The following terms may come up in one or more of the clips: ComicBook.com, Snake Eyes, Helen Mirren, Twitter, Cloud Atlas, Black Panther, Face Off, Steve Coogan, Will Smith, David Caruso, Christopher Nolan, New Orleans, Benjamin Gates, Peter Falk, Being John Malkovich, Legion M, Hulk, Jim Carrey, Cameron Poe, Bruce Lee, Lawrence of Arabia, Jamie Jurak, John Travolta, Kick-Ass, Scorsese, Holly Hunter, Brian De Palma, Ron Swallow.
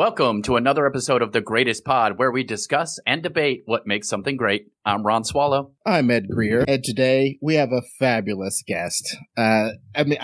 Welcome to another episode of The Greatest Pod, where we discuss and debate what makes something great. I'm Ron Swallow. I'm Ed Greer. And today we have a fabulous guest. I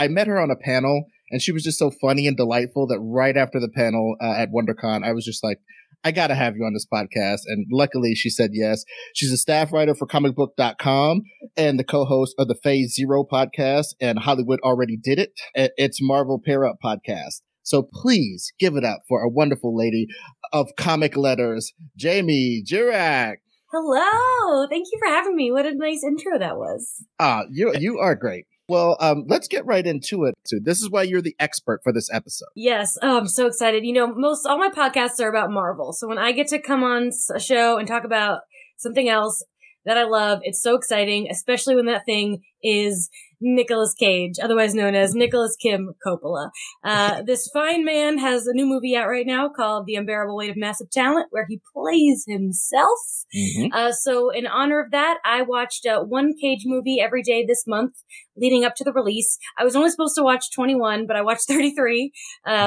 met her on a panel, and she was just so funny and delightful that right after the panel at WonderCon, I was just like, I got to have you on this podcast. And luckily, she said yes. She's a staff writer for ComicBook.com and the co-host of the Phase Zero podcast and Hollywood Already Did It. It's Marvel Pair Up podcast. So please give it up for a wonderful lady of comic letters, Jamie Jurak. Hello. Thank you for having me. What a nice intro that was. You are great. Well, let's get right into it. So this is why you're the expert for this episode. Yes. Oh, I'm so excited. You know, all my podcasts are about Marvel. So when I get to come on a show and talk about something else that I love, it's so exciting, especially when that thing is Nicolas Cage, otherwise known as Nicolas Kim Coppola. This fine man has a new movie out right now called The Unbearable Weight of Massive Talent, where he plays himself. Mm-hmm. So in honor of that, I watched one Cage movie every day this month leading up to the release. I was only supposed to watch 21, but I watched 33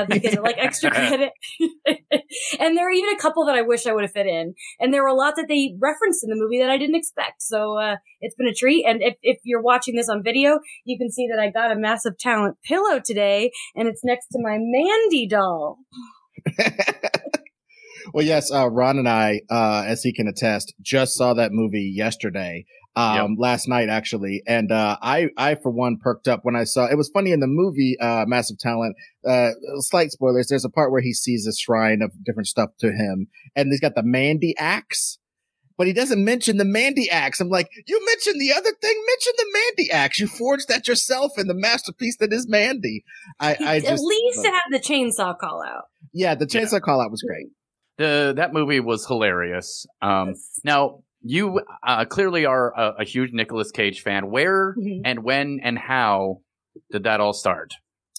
because I like extra credit. And there are even a couple that I wish I would have fit in. And there were a lot that they referenced in the movie that I didn't expect. So it's been a treat. And if you're watching this on video, you can see that I got a Massive Talent pillow today, and it's next to my Mandy doll. Well, yes, Ron and I, as he can attest, just saw that movie yesterday. Last night, actually. And I, for one, perked up when I saw it. Was funny in the movie, Massive Talent, slight spoilers, there's a part where he sees a shrine of different stuff to him, and he's got the Mandy axe, but he doesn't mention the Mandy axe. I'm like, you mentioned the other thing, mention the Mandy axe. You forged that yourself in the masterpiece that is Mandy. I just have the chainsaw call out. Yeah, the chainsaw call out was great. That movie was hilarious. Yes. Now, you clearly are a huge Nicolas Cage fan. Where and when and how did that all start?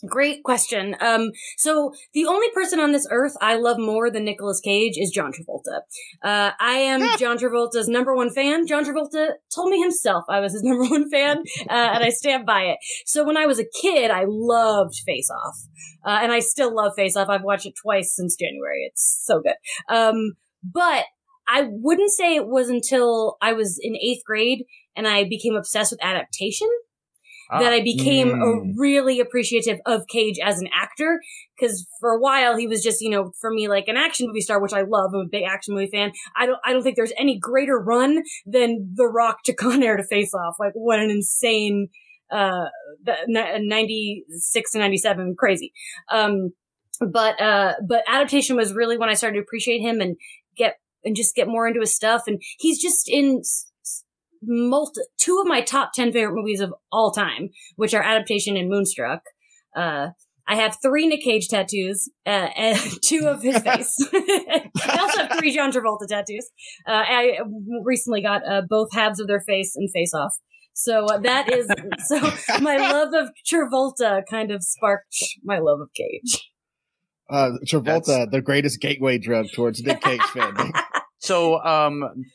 Great question. So the only person on this earth I love more than Nicolas Cage is John Travolta. I am John Travolta's number one fan. John Travolta told me himself I was his number one fan, and I stand by it. So when I was a kid, I loved Face Off, and I still love Face Off. I've watched it twice since January. It's so good. But I wouldn't say it was until I was in 8th grade and I became obsessed with Adaptation that I became really appreciative of Cage as an actor. Because for a while he was just, for me, like an action movie star, which I love. I'm a big action movie fan. I don't think there's any greater run than The Rock to Con Air to Face Off. Like, what an insane 96 to 97, crazy. But Adaptation was really when I started to appreciate him and just get more into his stuff. And he's just in two of my top 10 favorite movies of all time, which are Adaptation and Moonstruck. I have 3 Nick Cage tattoos, and 2 of his face. I also have 3 John Travolta tattoos. I recently got both halves of their face and Face Off. So so my love of Travolta kind of sparked my love of Cage. Travolta, the greatest gateway drug towards Nick Cage fandom. So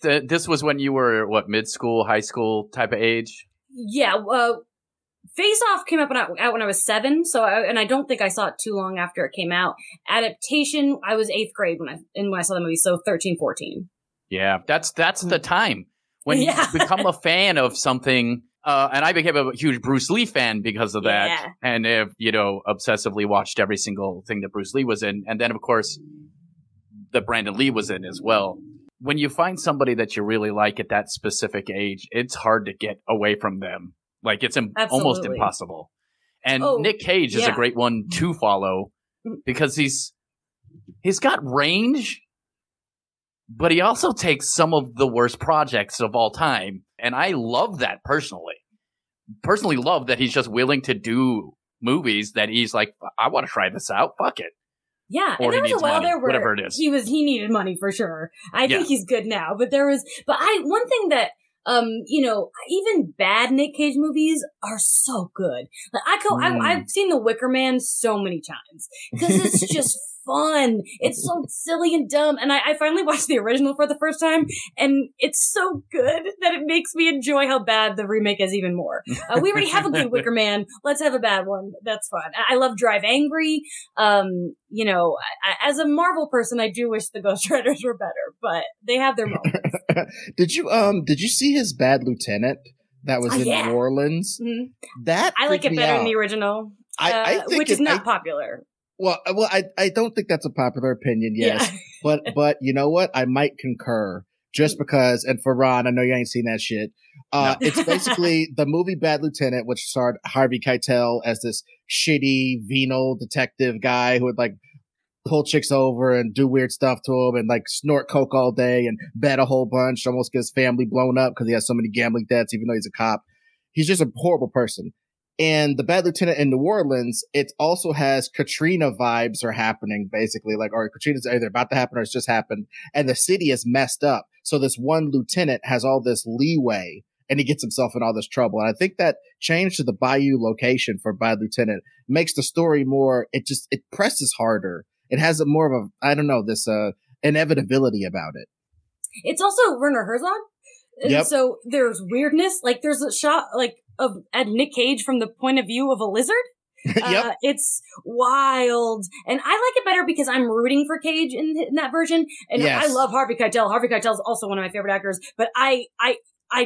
this was when you were, mid-school, high school type of age? Yeah. Face Off came out when I was 7, and I don't think I saw it too long after it came out. Adaptation, I was 8th grade when I saw the movie, so 13, 14. Yeah, that's the time when you become a fan of something. And I became a huge Bruce Lee fan because of that. Yeah. And, obsessively watched every single thing that Bruce Lee was in. And then, of course, that Brandon Lee was in as well. When you find somebody that you really like at that specific age, it's hard to get away from them. Like, it's almost impossible. And Nick Cage is a great one to follow because he's got range, but he also takes some of the worst projects of all time. And I love that personally. Personally love that he's just willing to do movies that he's like, I want to try this out. Fuck it. Yeah. Or and there was a while money, there where whatever it is. He needed money for sure. I think he's good now, but one thing that, even bad Nick Cage movies are so good. Like I've seen The Wicker Man so many times because it's just fun. It's so silly and dumb. And I finally watched the original for the first time, and it's so good that it makes me enjoy how bad the remake is even more. We already have a good Wicker Man. Let's have a bad one. That's fun. I love Drive Angry. You know, as a Marvel person, I do wish the Ghost Riders were better, but they have their moments. Did you see his Bad Lieutenant that was in New Orleans? Mm-hmm. I like it better than the original, which is not popular. Well, I don't think that's a popular opinion. Yes, yeah. but you know what? I might concur just because. And for Ron, I know you ain't seen that shit. No. It's basically the movie Bad Lieutenant, which starred Harvey Keitel as this shitty venal detective guy who would like pull chicks over and do weird stuff to him and like snort coke all day and bet a whole bunch, almost get his family blown up because he has so many gambling debts, even though he's a cop. He's just a horrible person. And the Bad Lieutenant in New Orleans, it also has Katrina vibes are happening, basically. Like, or Katrina's either about to happen or it's just happened. And the city is messed up. So this one lieutenant has all this leeway and he gets himself in all this trouble. And I think that change to the Bayou location for Bad Lieutenant makes the story more, it presses harder. It has a more of a, I don't know, this inevitability about it. It's also Werner Herzog. Yep. So there's weirdness. Like there's a shot like of at Nick Cage from the point of view of a lizard. Yep. It's wild. And I like it better because I'm rooting for Cage in that version. And yes. I love Harvey Keitel. Harvey Keitel is also one of my favorite actors. But I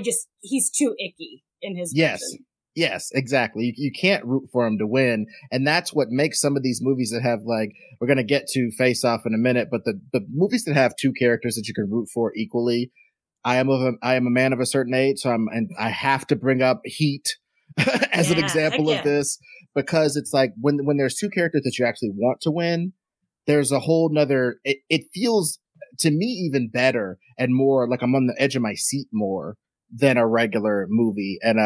just, he's too icky in his version. Yes, exactly. You can't root for him to win. And that's what makes some of these movies that have like, we're going to get to Face Off in a minute, but the movies that have two characters that you can root for equally. I am a man of a certain age, so I have to bring up Heat as an example of this, because it's like when there's two characters that you actually want to win, there's a whole nother, it feels to me even better and more like I'm on the edge of my seat more than a regular movie. And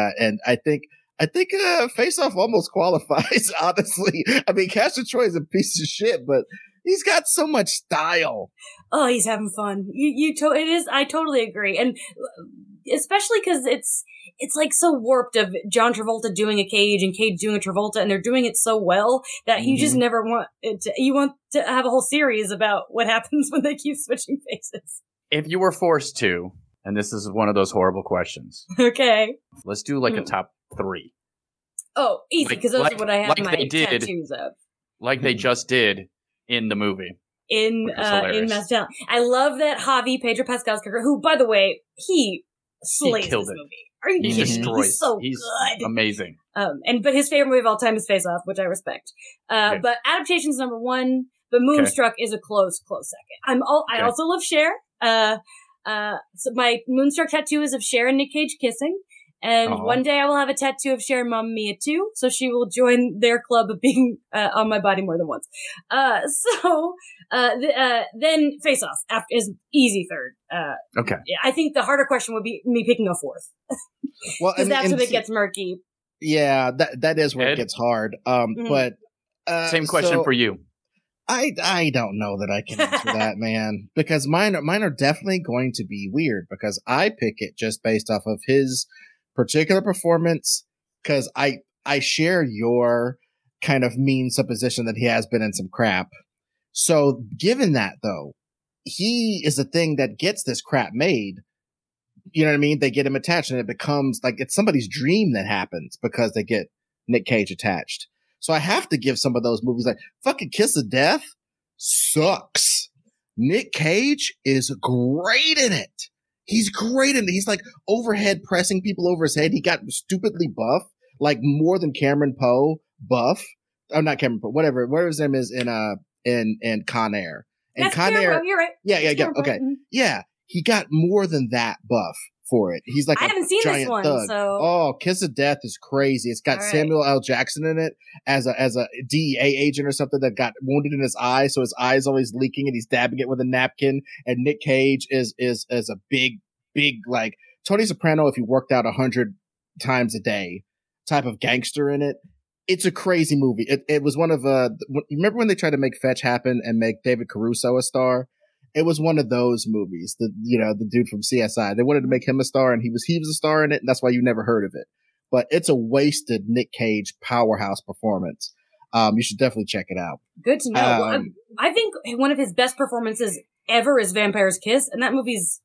I think Face Off almost qualifies, honestly. I mean, Castor Troy is a piece of shit, but he's got so much style. Oh, he's having fun. It is. I totally agree, and especially because it's like so warped of John Travolta doing a Cage and Cage doing a Travolta, and they're doing it so well that you just never want it. You want to have a whole series about what happens when they keep switching faces. If you were forced to, and this is one of those horrible questions. Okay, let's do like a top 3. Oh, easy, because those are what I have my tattoos of. Like they just did in the movie. In Mass Talent. I love that Javi, Pedro Pascal's character, who, by the way, he slays this movie. Are you kidding? Destroys. He's so good. Amazing. But his favorite movie of all time is Face Off, which I respect. Okay. But Adaptation's number 1, but Moonstruck is a close second. I also love Cher. So my Moonstruck tattoo is of Cher and Nick Cage kissing. And one day I will have a tattoo of Cher and Mamma Mia too, so she will join their club of being on my body more than once. Then Face Off is easy 3rd. Okay. I think the harder question would be me picking a 4th. Well, because that's when it gets murky. Yeah, that is where it gets hard. But same question for you. I don't know that I can answer that, man, because mine are definitely going to be weird because I pick it just based off of his particular performance, because I share your kind of mean supposition that he has been in some crap. So given that, though, he is the thing that gets this crap made. You know what I mean? They get him attached and it becomes like it's somebody's dream that happens because they get Nick Cage attached. So I have to give some of those movies like fucking Kiss of Death sucks. Nick Cage is great in it. He's great in it. He's like overhead pressing people over his head. He got stupidly buff, like more than Cameron Poe buff. Oh, not Cameron Poe, whatever his name is in Con Air. And that's Con Air, you're right. Yeah. Okay. Yeah. He got more than that buff for it. He's like, I haven't seen this one. Thug. So, Kiss of Death is crazy. It's got Samuel L. Jackson in it as a DEA agent or something that got wounded in his eye, so his eye's always leaking and he's dabbing it with a napkin. And Nick Cage is a big like Tony Soprano if he worked out 100 times a day type of gangster in it. It's a crazy movie. It was one of remember when they tried to make Fetch happen and make David Caruso a star? It was one of those movies, the dude from CSI. They wanted to make him a star, and he was a star in it, and that's why you never heard of it. But it's a wasted Nick Cage powerhouse performance. You should definitely check it out. Good to know. I think one of his best performances ever is Vampire's Kiss, and that movie's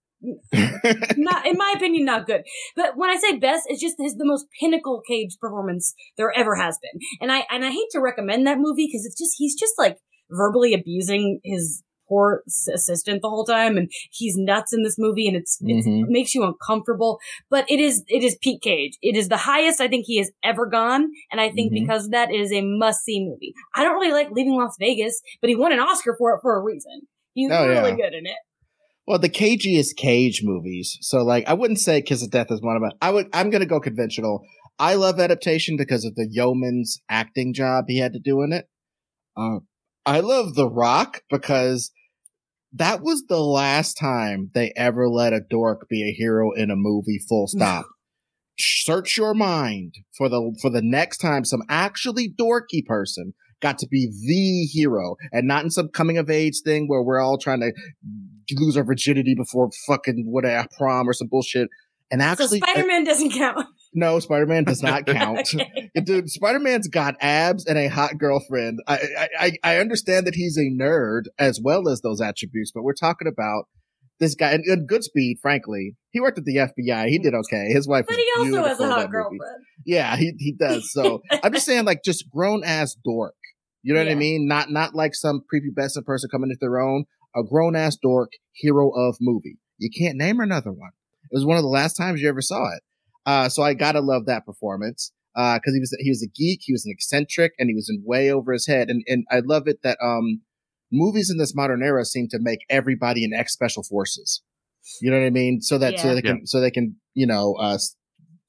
not, in my opinion, not good. But when I say best, it's just the most pinnacle Cage performance there ever has been. And I hate to recommend that movie because it's just, he's just like verbally abusing his poor assistant the whole time, and he's nuts in this movie, and it makes you uncomfortable. But it is peak Cage. It is the highest I think he has ever gone, and I think because of that, it is a must-see movie. I don't really like Leaving Las Vegas, but he won an Oscar for it for a reason. He's really good in it. Well, the cagiest Cage movies. So, like, I wouldn't say Kiss of Death is one of them. I'm going to go conventional. I love Adaptation because of the yeoman's acting job he had to do in it. I love The Rock because that was the last time they ever let a dork be a hero in a movie, full stop. Search your mind for the next time some actually dorky person got to be the hero, and not in some coming-of-age thing where we're all trying to lose our virginity before fucking prom or some bullshit. And actually, so Spider-Man doesn't count. No, Spider-Man does not count. Okay. Dude, Spider-Man's got abs and a hot girlfriend. I understand that he's a nerd as well as those attributes, but we're talking about this guy and Goodspeed. Frankly, he worked at the FBI. He did okay. His wife, but he also has a hot girlfriend. Movie. Yeah, he does. So I'm just saying, like, just grown-ass dork. You know what I mean? Not like some prepubescent person coming into their own. A grown-ass dork hero of movie. You can't name another one. It was one of the last times you ever saw it. So I gotta love that performance because he was a geek, he was an eccentric, and he was in way over his head. And I love it that movies in this modern era seem to make everybody an ex-special forces. You know what I mean? So they can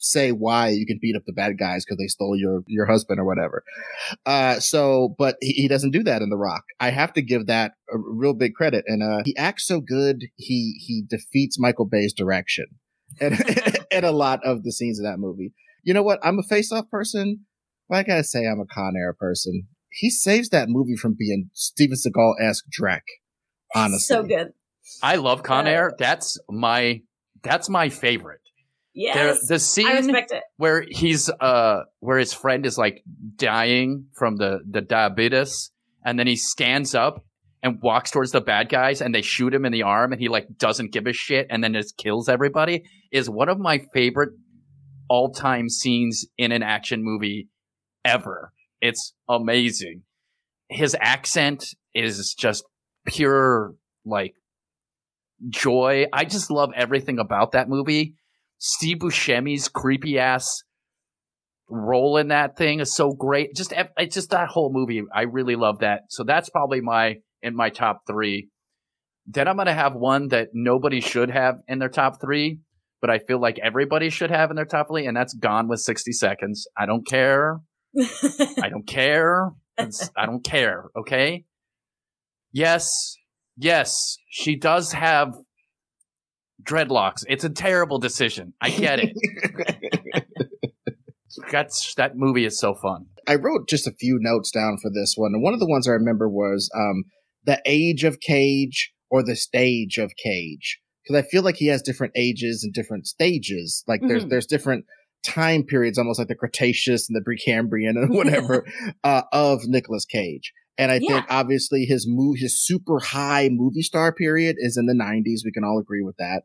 say why you can beat up the bad guys because they stole your husband or whatever. But he doesn't do that in The Rock. I have to give that a real big credit. And he acts so good, he defeats Michael Bay's direction and a lot of the scenes in that movie. You know what? I'm a Face-Off person, but I gotta say I'm a Con Air person. He saves that movie from being Steven Seagal-esque Drek, honestly. So good. I love Con Air. That's my favorite. Yes, the scene where he's where his friend is like dying from the diabetes, and then he stands up and walks towards the bad guys, and they shoot him in the arm, and he like doesn't give a shit, and then just kills everybody, is one of my favorite all time scenes in an action movie ever. It's amazing. His accent is just pure like joy. I just love everything about that movie. Steve Buscemi's creepy ass role in that thing is so great. It's just that whole movie. I really love that. So that's probably in my top three. Then I'm going to have one that nobody should have in their top three, but I feel like everybody should have in their top three. And that's Gone with 60 Seconds. I don't care. I don't care. I don't care. Okay. Yes. She does have dreadlocks. It's a terrible decision. I get it. That movie is so fun. I wrote just a few notes down for this one. And one of the ones I remember was the age of Cage or the stage of Cage. Because I feel like he has different ages and different stages. Like there's different time periods, almost like the Cretaceous and the Precambrian and whatever of Nicolas Cage. And I think obviously his super high movie star period is in the 90s. We can all agree with that.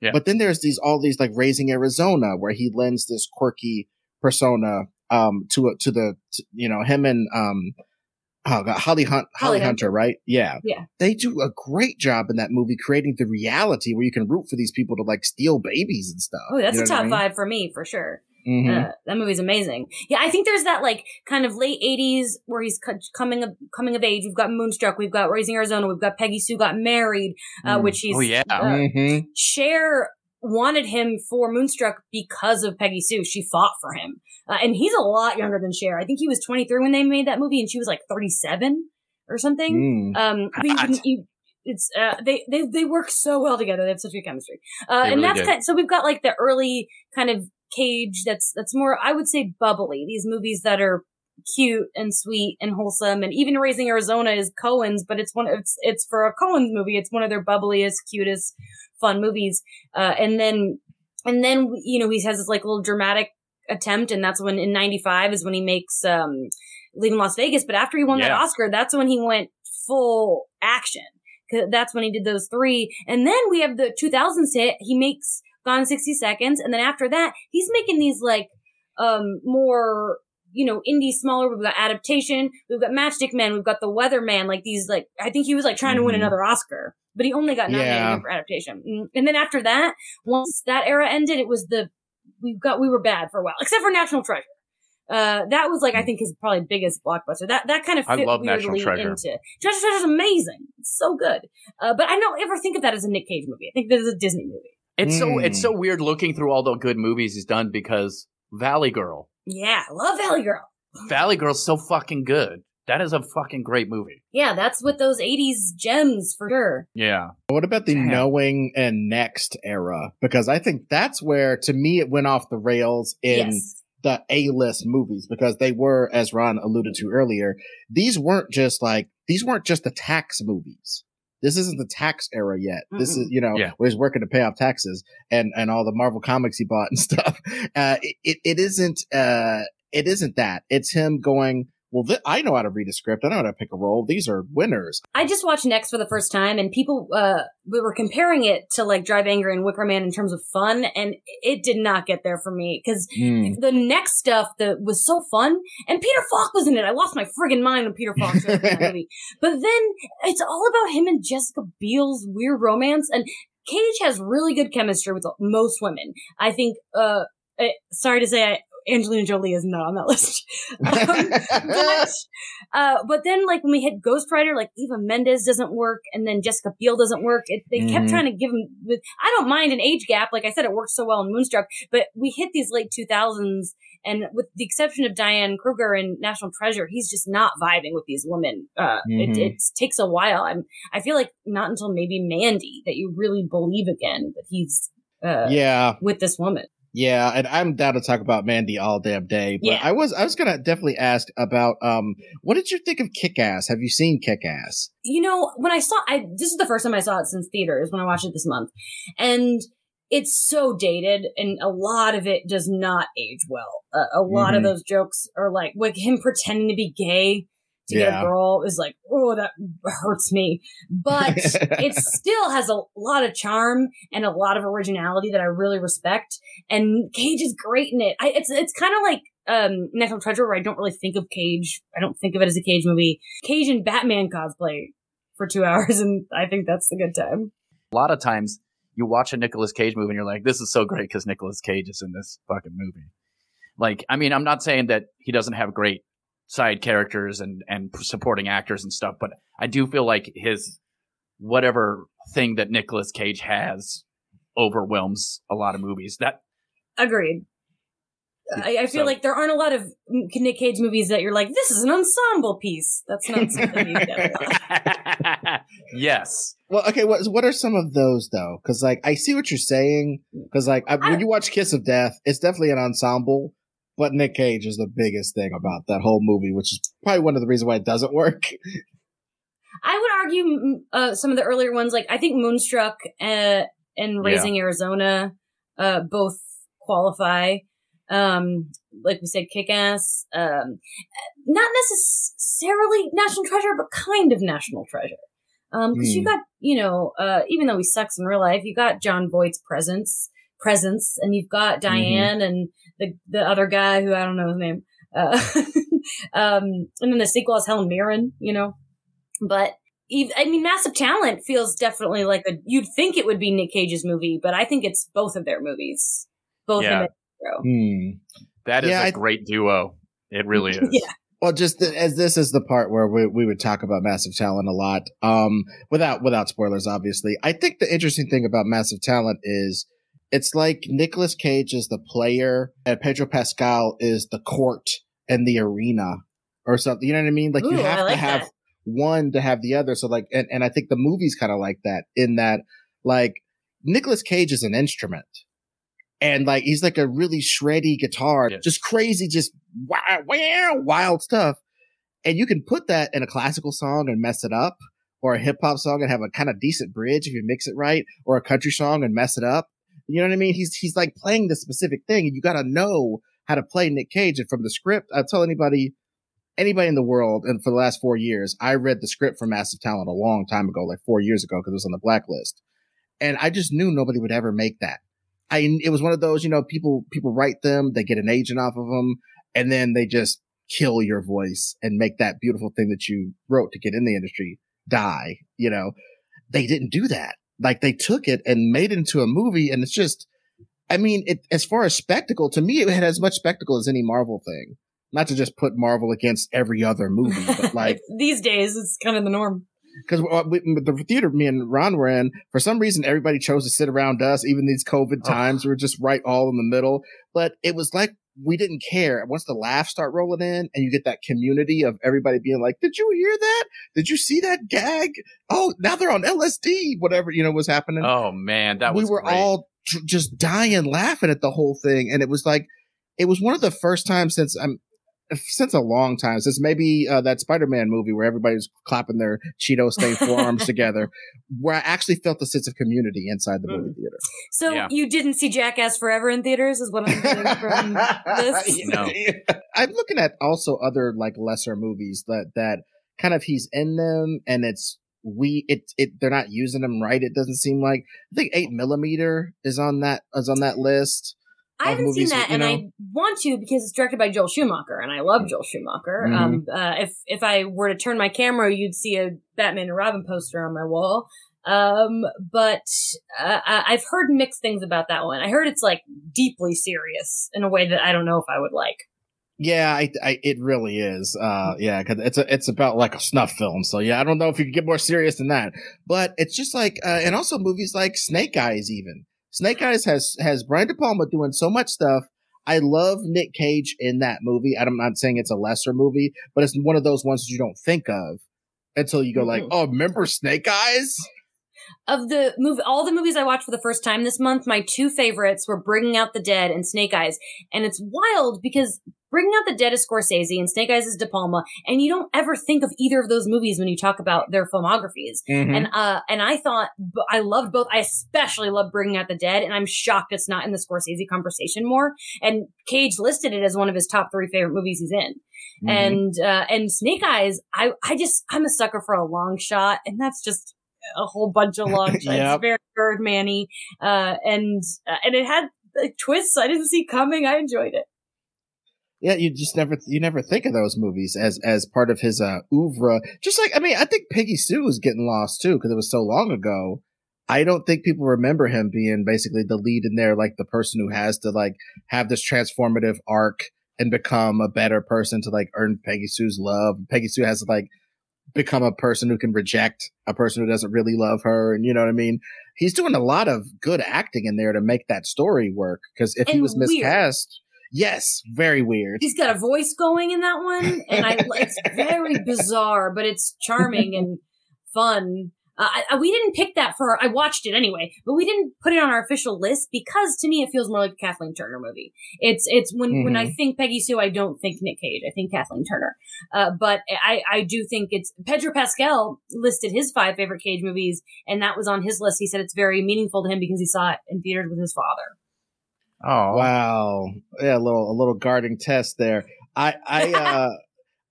Yeah. But then there's all these like Raising Arizona, where he lends this quirky persona to him and Holly Hunter, right? Yeah. Yeah. They do a great job in that movie creating the reality where you can root for these people to like steal babies and stuff. Oh, that's a top five for me for sure. Mm-hmm. That movie's amazing. Yeah, I think there's that like kind of late 80s where he's coming of age. We've got Moonstruck, we've got Raising Arizona, we've got Peggy Sue Got Married, which he's Cher wanted him for Moonstruck because of Peggy Sue. She fought for him, and he's a lot younger than Cher. I think he was 23 when they made that movie, and she was like 37 or something. It's they work so well together. They have such good chemistry, and really that's kind of, so we've got like the early kind of Cage that's more, I would say, bubbly. These movies that are cute and sweet and wholesome, and even Raising Arizona is Coen's, but it's for a Coen's movie. It's one of their bubbliest, cutest, fun movies. And then he has this like little dramatic attempt, and that's when in '95 is when he makes Leaving Las Vegas. But after he won that Oscar, that's when he went full action. That's when he did those three. And then we have the 2000s hit. He makes Gone in 60 Seconds. And then after that, he's making these like more, you know, indie, smaller. We've got Adaptation. We've got Matchstick Men. We've got The Weather Man. Like these, like, I think he was like trying to win another Oscar, but he only got nominated for Adaptation. And then after that, once that era ended, it was we were bad for a while, except for National Treasure. That was like, I think, his probably weirdly biggest blockbuster. That kind of fit weirdly into. National Treasure's amazing. It's so good. But I don't ever think of that as a Nick Cage movie. I think this is a Disney movie. It's so weird looking through all the good movies he's done, because Valley Girl. Yeah, I love Valley Girl. Valley Girl's so fucking good. That is a fucking great movie. Yeah, that's with those 80s gems for sure. Yeah. What about the Knowing and Next era? Because I think that's where, to me, it went off the rails in the A-list movies, because they were, as Ron alluded to earlier, these weren't just the tax movies. This isn't the tax era yet. Mm-mm. This is, you know, where he's working to pay off taxes and all the Marvel comics he bought and stuff. It isn't that. It's him going, well, I know how to read a script. I know how to pick a role. These are winners. I just watched Next for the first time, and people we were comparing it to like Drive Angry and Wicker Man in terms of fun, and it did not get there for me, because the Next stuff that was so fun, and Peter Falk was in it. I lost my friggin' mind when Peter Falk was in that movie. But then it's all about him and Jessica Biel's weird romance, and Cage has really good chemistry with most women. I think, sorry to say, Angelina Jolie is not on that list. But then, like, when we hit Ghost Rider, like, Eva Mendes doesn't work, and then Jessica Biel doesn't work. They kept trying to give him... I don't mind an age gap. Like I said, it worked so well in Moonstruck, but we hit these late 2000s, and with the exception of Diane Kruger in National Treasure, he's just not vibing with these women. It takes a while. I feel like not until maybe Mandy that you really believe again that he's with this woman. Yeah, and I'm down to talk about Mandy all damn day, but I was going to definitely ask about, what did you think of Kick-Ass? Have you seen Kick-Ass? You know, when I saw, this is the first time I saw it since theaters, when I watched it this month, and it's so dated, and a lot of it does not age well. A lot of those jokes are like him pretending to be gay to get a girl is like, oh, that hurts me. But it still has a lot of charm and a lot of originality that I really respect. And Cage is great in it. It's kind of like National Treasure, where I don't really think of Cage. I don't think of it as a Cage movie. Cage and Batman cosplay for 2 hours, and I think that's a good time. A lot of times you watch a Nicolas Cage movie and you're like, this is so great because Nicolas Cage is in this fucking movie. Like, I mean, I'm not saying that he doesn't have great side characters and supporting actors and stuff, but I do feel like his whatever thing that Nicolas Cage has overwhelms a lot of movies. That agreed. Yeah, I feel like there aren't a lot of Nick Cage movies that you're like, this is an ensemble piece. That's not something you get. Yes. Well, okay. What are some of those though? Because like I see what you're saying. Because like when you watch Kiss of Death, it's definitely an ensemble. But Nick Cage is the biggest thing about that whole movie, which is probably one of the reasons why it doesn't work. I would argue some of the earlier ones, like I think Moonstruck and Raising Arizona both qualify. Like we said, Kick-Ass. Not necessarily National Treasure, but kind of National Treasure. Because you got, you know, even though he sucks in real life, you got John Voight's presence, and you've got Diane and the other guy who I don't know his name, and then the sequel is Helen Mirren, you know. But I mean, Massive Talent feels definitely like you'd think it would be Nick Cage's movie, but I think it's both of their movies. Both of them. That is a great duo. It really is. Yeah. Well, just as this is the part where we would talk about Massive Talent a lot, without spoilers, obviously. I think the interesting thing about Massive Talent is, it's like Nicolas Cage is the player and Pedro Pascal is the court and the arena or something. You know what I mean? Like, you have to have one to have the other. So like, and I think the movie's kind of like that, in that like Nicolas Cage is an instrument, and like, he's like a really shreddy guitar, just crazy, just wild stuff. And you can put that in a classical song and mess it up, or a hip hop song and have a kind of decent bridge if you mix it right, or a country song and mess it up. You know what I mean? He's like playing this specific thing, and you got to know how to play Nick Cage. And from the script, I tell anybody anybody in the world, and for the last 4 years, I read the script for Massive Talent a long time ago, like 4 years ago, because it was on the blacklist. And I just knew nobody would ever make that. It was one of those, you know, people write them, they get an agent off of them, and then they just kill your voice and make that beautiful thing that you wrote to get in the industry die. You know, they didn't do that. Like, they took it and made it into a movie, and it's just, I mean, it, as far as spectacle, to me, it had as much spectacle as any Marvel thing. Not to just put Marvel against every other movie, but like these days, it's kind of the norm. Because the theater me and Ron were in, for some reason, everybody chose to sit around us. Even these COVID times, we were just right all in the middle. But it was like we didn't care. Once the laughs start rolling in and you get that community of everybody being like, did you hear that? Did you see that gag? Oh, now they're on LSD, whatever, you know, was happening. Oh, man, that was great. All just dying laughing at the whole thing. And it was like, it was one of the first times since a long time, since maybe that Spider-Man movie where everybody's clapping their Cheeto-stained forearms together, where I actually felt the sense of community inside the movie theater. So you didn't see Jackass Forever in theaters is what I'm getting from this? No. I'm looking at also other like lesser movies that kind of he's in them and they're not using them right, it doesn't seem like. I think 8mm is on that list. I haven't seen that, and I want to because it's directed by Joel Schumacher, and I love Joel Schumacher. Mm-hmm. If I were to turn my camera, you'd see a Batman and Robin poster on my wall. But I've heard mixed things about that one. I heard it's like deeply serious in a way that I don't know if I would like. Yeah, it really is. Because it's about like a snuff film. So yeah, I don't know if you could get more serious than that. But it's just like, and also movies like Snake Eyes even. Snake Eyes has Brian De Palma doing so much stuff. I love Nick Cage in that movie. I'm not saying it's a lesser movie, but it's one of those ones that you don't think of until you go like, oh, remember Snake Eyes? Of the movie, all the movies I watched for the first time this month, my two favorites were Bringing Out the Dead and Snake Eyes. And it's wild because Bringing Out the Dead is Scorsese and Snake Eyes is De Palma, and you don't ever think of either of those movies when you talk about their filmographies. Mm-hmm. And I thought I loved both. I especially love Bringing Out the Dead, and I'm shocked it's not in the Scorsese conversation more. And Cage listed it as one of his top 3 favorite movies he's in. Mm-hmm. And Snake Eyes, I'm a sucker for a long shot, and that's just a whole bunch of long shots. Yep. It's very Birdman-y, and it had like twists I didn't see coming. I enjoyed it. Yeah, you just never think of those movies as part of his oeuvre. Just like, I mean, I think Peggy Sue was getting lost too because it was so long ago. I don't think people remember him being basically the lead in there, like the person who has to like have this transformative arc and become a better person to like earn Peggy Sue's love. Peggy Sue has to like become a person who can reject a person who doesn't really love her, and you know what I mean. He's doing a lot of good acting in there to make that story work because if he was miscast. Weird. Yes, very weird. He's got a voice going in that one, and it's very bizarre, but it's charming and fun. We didn't pick that for – I watched it anyway, but we didn't put it on our official list because to me it feels more like a Kathleen Turner movie. It's when I think Peggy Sue, I don't think Nick Cage. I think Kathleen Turner. But I do think it's – Pedro Pascal listed his 5 favorite Cage movies, and that was on his list. He said it's very meaningful to him because he saw it in theaters with his father. Oh wow! Yeah, a little guarding test there. I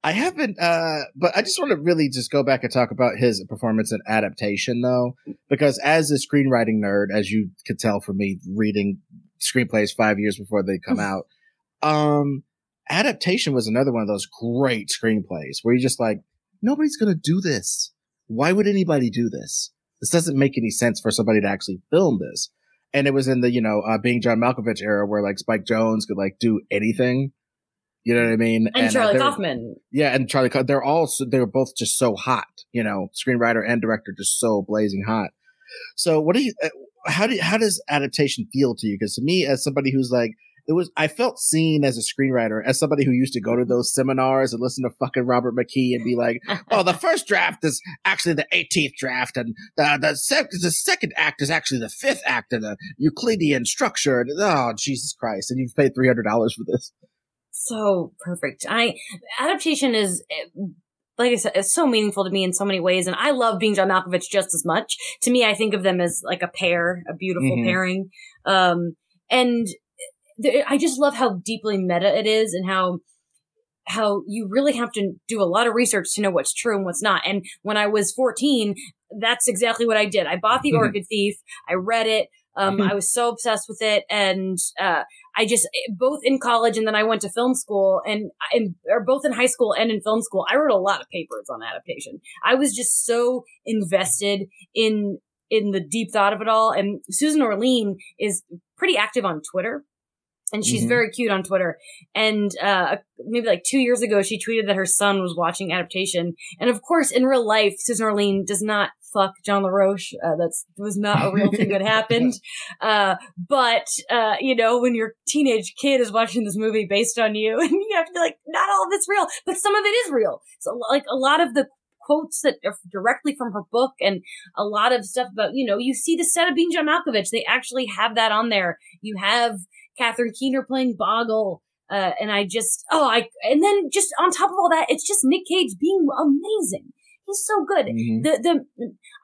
haven't, but I just want to really just go back and talk about his performance in Adaptation, though, because as a screenwriting nerd, as you could tell from me reading screenplays 5 years before they come out, Adaptation was another one of those great screenplays where you're just like, nobody's gonna do this. Why would anybody do this? This doesn't make any sense for somebody to actually film this. And it was in the, you know, Being John Malkovich era where, like, Spike Jonze could, like, do anything. You know what I mean? And Charlie Kaufman. Yeah, and Charlie Kaufman. They were both just so hot, you know, screenwriter and director, just so blazing hot. So what do you, how does Adaptation feel to you? Because to me, as somebody who's like, I felt seen as a screenwriter, as somebody who used to go to those seminars and listen to fucking Robert McKee and be like, oh, the first draft is actually the 18th draft, and the second act is actually the 5th act of the Euclidean structure. And, oh, Jesus Christ. And you've paid $300 for this. So perfect. Adaptation is... Like I said, it's so meaningful to me in so many ways. And I love Being John Malkovich just as much. To me, I think of them as like a pair, a beautiful pairing. And I just love how deeply meta it is and how how you really have to do a lot of research to know what's true and what's not. And when I was 14, that's exactly what I did. I bought The Orchid Thief. I read it. I was so obsessed with it. And I just, both in college and then I went to film school, and or both in high school and in film school, I wrote a lot of papers on adaptation. I was just so invested in the deep thought of it all. And Susan Orlean is pretty active on Twitter. And she's very cute on Twitter. And maybe like 2 years ago, she tweeted that her son was watching Adaptation. And of course, in real life, Susan Orlean does not fuck John LaRoche. That was not a real thing that happened. But you know, when your teenage kid is watching this movie based on you, and you have to be like, not all of it's real, but some of it is real. So like a lot of the quotes that are directly from her book and a lot of stuff about, you know, you see the set of Being John Malkovich. They actually have that on there. You have Catherine Keener playing Boggle. And then just on top of all that, it's just Nick Cage being amazing. He's so good.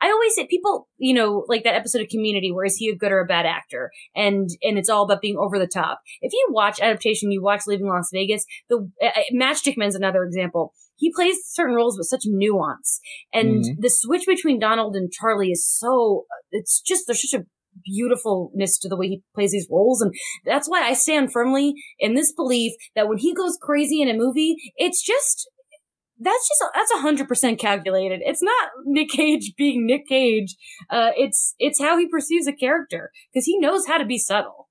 I always say people, you know, like that episode of Community where is he a good or a bad actor? And it's all about being over the top. If you watch Adaptation, you watch Leaving Las Vegas. The Matchstick Men's another example. He plays certain roles with such nuance. And the switch between Donald and Charlie is so, it's just, there's such a beautifulness to the way he plays these roles. And that's why I stand firmly in this belief that when he goes crazy in a movie, it's just, that's 100% calculated. It's not Nick Cage being Nick Cage. It's how he perceives a character because he knows how to be subtle.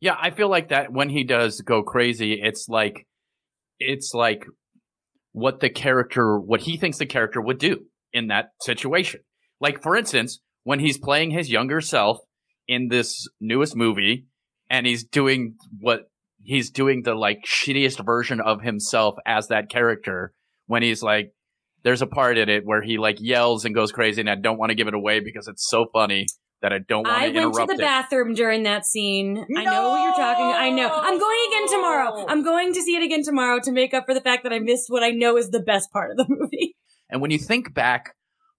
Yeah. I feel like that when he does go crazy, it's like what he thinks the character would do in that situation. Like for instance, when he's playing his younger self in this newest movie and he's doing the like shittiest version of himself as that character, when he's like, there's a part in it where he like yells and goes crazy and I don't want to give it away because it's so funny that I don't want to interrupt it. I went to the bathroom during that scene. No! I know what you're talking about. I know. I'm going again tomorrow. I'm going to see it again tomorrow to make up for the fact that I missed what I know is the best part of the movie. And when you think back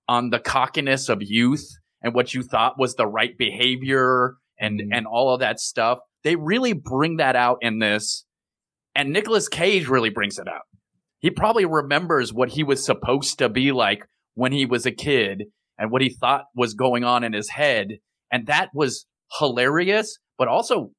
on the cockiness of youth and what you thought was the right behavior and all of that stuff, they really bring that out in this. And Nicolas Cage really brings it out. He probably remembers what he was supposed to be like when he was a kid and what he thought was going on in his head. And that was hilarious, but also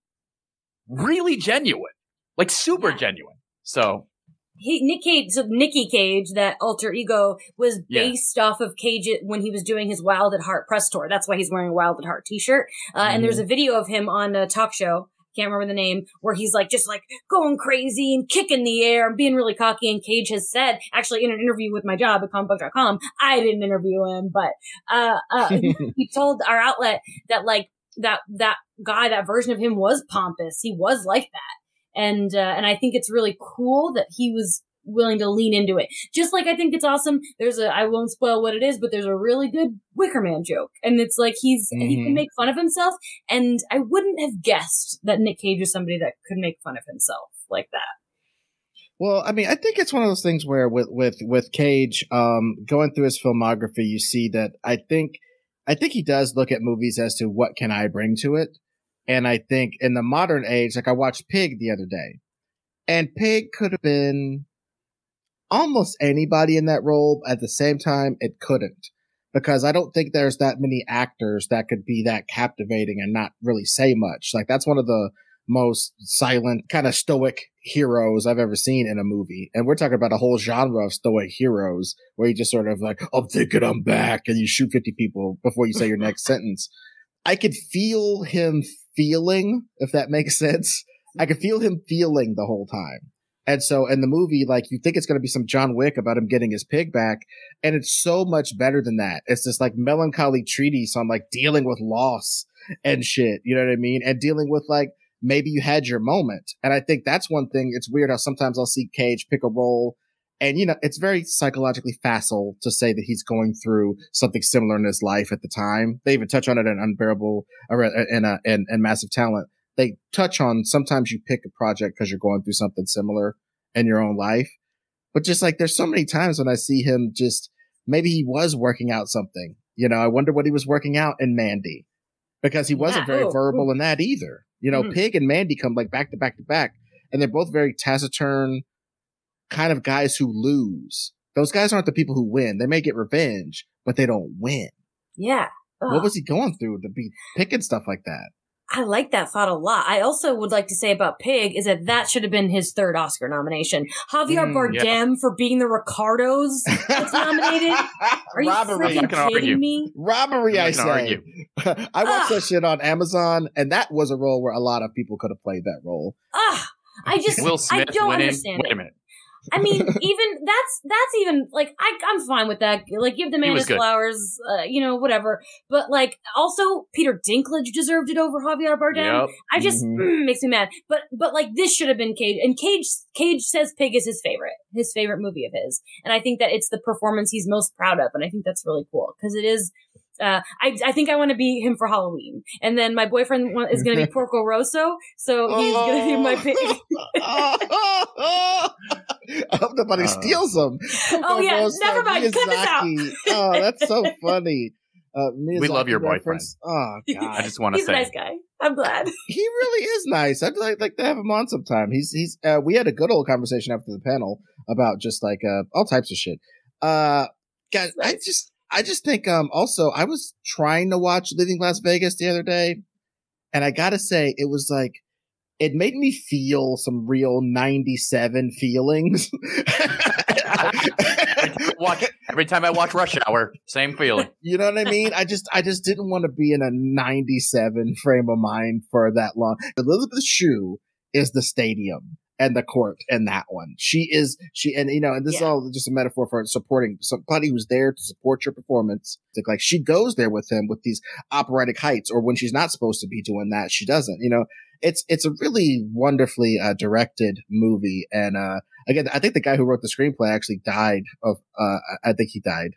really genuine, like super genuine. So Nicky Cage, that alter ego, was based off of Cage when he was doing his Wild at Heart press tour. That's why he's wearing a Wild at Heart t-shirt. And there's a video of him on a talk show, can't remember the name, where he's like just like going crazy and kicking the air and being really cocky. And Cage has said, actually in an interview with my job at ComicBook.com, I didn't interview him, but he told our outlet that like that guy, that version of him was pompous. He was like that. And I think it's really cool that he was willing to lean into it. Just like I think it's awesome. I won't spoil what it is, but there's a really good Wicker Man joke. And it's like he can make fun of himself. And I wouldn't have guessed that Nick Cage was somebody that could make fun of himself like that. Well, I mean, I think it's one of those things where with Cage, going through his filmography, you see that I think he does look at movies as to what can I bring to it. And I think in the modern age, like I watched Pig the other day, and Pig could have been almost anybody in that role. At the same time, it couldn't, because I don't think there's that many actors that could be that captivating and not really say much. Like that's one of the most silent kind of stoic heroes I've ever seen in a movie. And we're talking about a whole genre of stoic heroes where you just sort of like, I'm thinking I'm back. And you shoot 50 people before you say your next sentence. I could feel him feeling, if that makes sense. I could feel him feeling the whole time. And so in the movie, like you think it's going to be some John Wick about him getting his pig back. And it's so much better than that. It's this like melancholy treatise on like dealing with loss and shit. You know what I mean? And dealing with like, maybe you had your moment. And I think that's one thing. It's weird how sometimes I'll see Cage pick a role. And, you know, it's very psychologically facile to say that he's going through something similar in his life at the time. They even touch on it in Unbearable and Massive Talent. They touch on sometimes you pick a project because you're going through something similar in your own life. But just like there's so many times when I see him just maybe he was working out something. You know, I wonder what he was working out in Mandy, because he wasn't very verbal in that either. You know, Pig and Mandy come like back to back to back. And they're both very taciturn, kind of guys who lose. Those guys aren't the people who win. They may get revenge, but they don't win. Yeah. Ugh. What was he going through to be picking stuff like that? I like that thought a lot. I also would like to say about Pig is that should have been his third Oscar nomination. Javier Bardem for being the Ricardos was nominated. Are you freaking kidding me? Robbery, I say. I watched that shit on Amazon, and that was a role where a lot of people could have played that role. I just Will Smith I don't understand. Wait a minute. I mean, even that's even like I'm fine with that. Like, give the man his flowers, you know, whatever. But like, also Peter Dinklage deserved it over Javier Bardem. Yep. I just makes me mad. But like, this should have been Cage. And Cage says Pig is his favorite movie of his, and I think that it's the performance he's most proud of, and I think that's really cool because it is. I think I want to be him for Halloween, and then my boyfriend is going to be Porco Rosso, so he's going to be my pig. I hope nobody steals him. Oh yeah, Rosso, never mind. Cut this out. Oh, that's so funny. We love your reference. Boyfriend. Oh god, I just want to say he's a nice guy. I'm glad he really is nice. I'd like to have him on sometime. He's. We had a good old conversation after the panel about just like all types of shit. Guys, I just think also I was trying to watch Leaving Las Vegas the other day, and I gotta say it was like it made me feel some real 97 feelings. Every time I watch Rush Hour, same feeling. You know what I mean? I just didn't want to be in a 97 frame of mind for that long. Elizabeth Shue is the stadium and the court and that one. She and you know, and this is all just a metaphor for supporting somebody who's there to support your performance. It's like she goes there with him with these operatic heights, or when she's not supposed to be doing that, she doesn't, you know. It's a really wonderfully directed movie. And again, I think the guy who wrote the screenplay actually died of I think he died.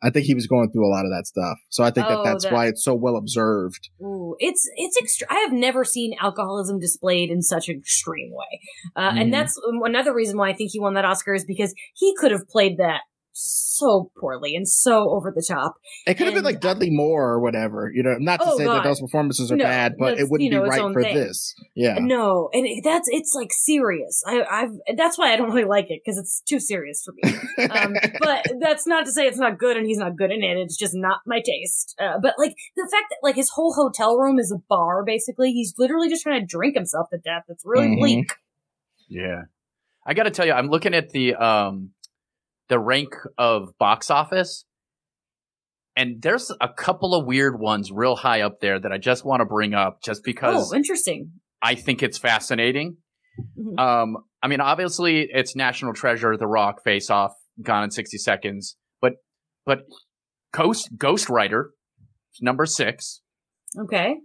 I think he was going through a lot of that stuff. So I think that's why it's so well observed. Ooh, I have never seen alcoholism displayed in such an extreme way. And that's another reason why I think he won that Oscar is because he could have played that so poorly and so over the top. It could have been like Dudley Moore or whatever, you know, not to say that those performances are bad, but it wouldn't be right for this. Yeah. No. And it's like serious. That's why I don't really like it because it's too serious for me. But that's not to say it's not good and he's not good in it. It's just not my taste. But like the fact that like his whole hotel room is a bar, basically, he's literally just trying to drink himself to death. It's really bleak. Yeah. I got to tell you, I'm looking at the rank of box office, and there's a couple of weird ones real high up there that I just want to bring up just because interesting. I think it's fascinating. Mm-hmm. I mean, obviously it's National Treasure, The Rock, Face Off, Gone in 60 Seconds, but Ghost Rider, number 6. Okay.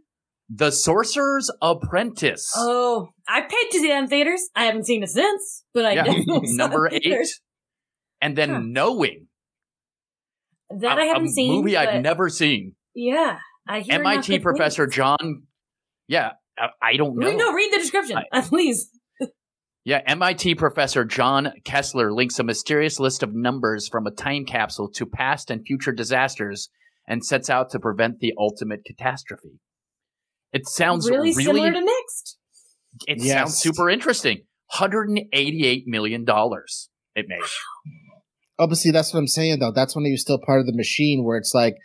The Sorcerer's Apprentice. Oh, I paid to see that in theaters. I haven't seen it since, but I definitely number 8. And then Knowing. That I haven't seen. A movie I've never seen. Yeah. I hear MIT professor things. John. Yeah. I don't know. No, read the description, please. Yeah. MIT professor John Kessler links a mysterious list of numbers from a time capsule to past and future disasters and sets out to prevent the ultimate catastrophe. It sounds really similar to Next. It sounds super interesting. $188 million it made. Oh, but see, that's what I'm saying, though. That's when he was still part of the machine where it's like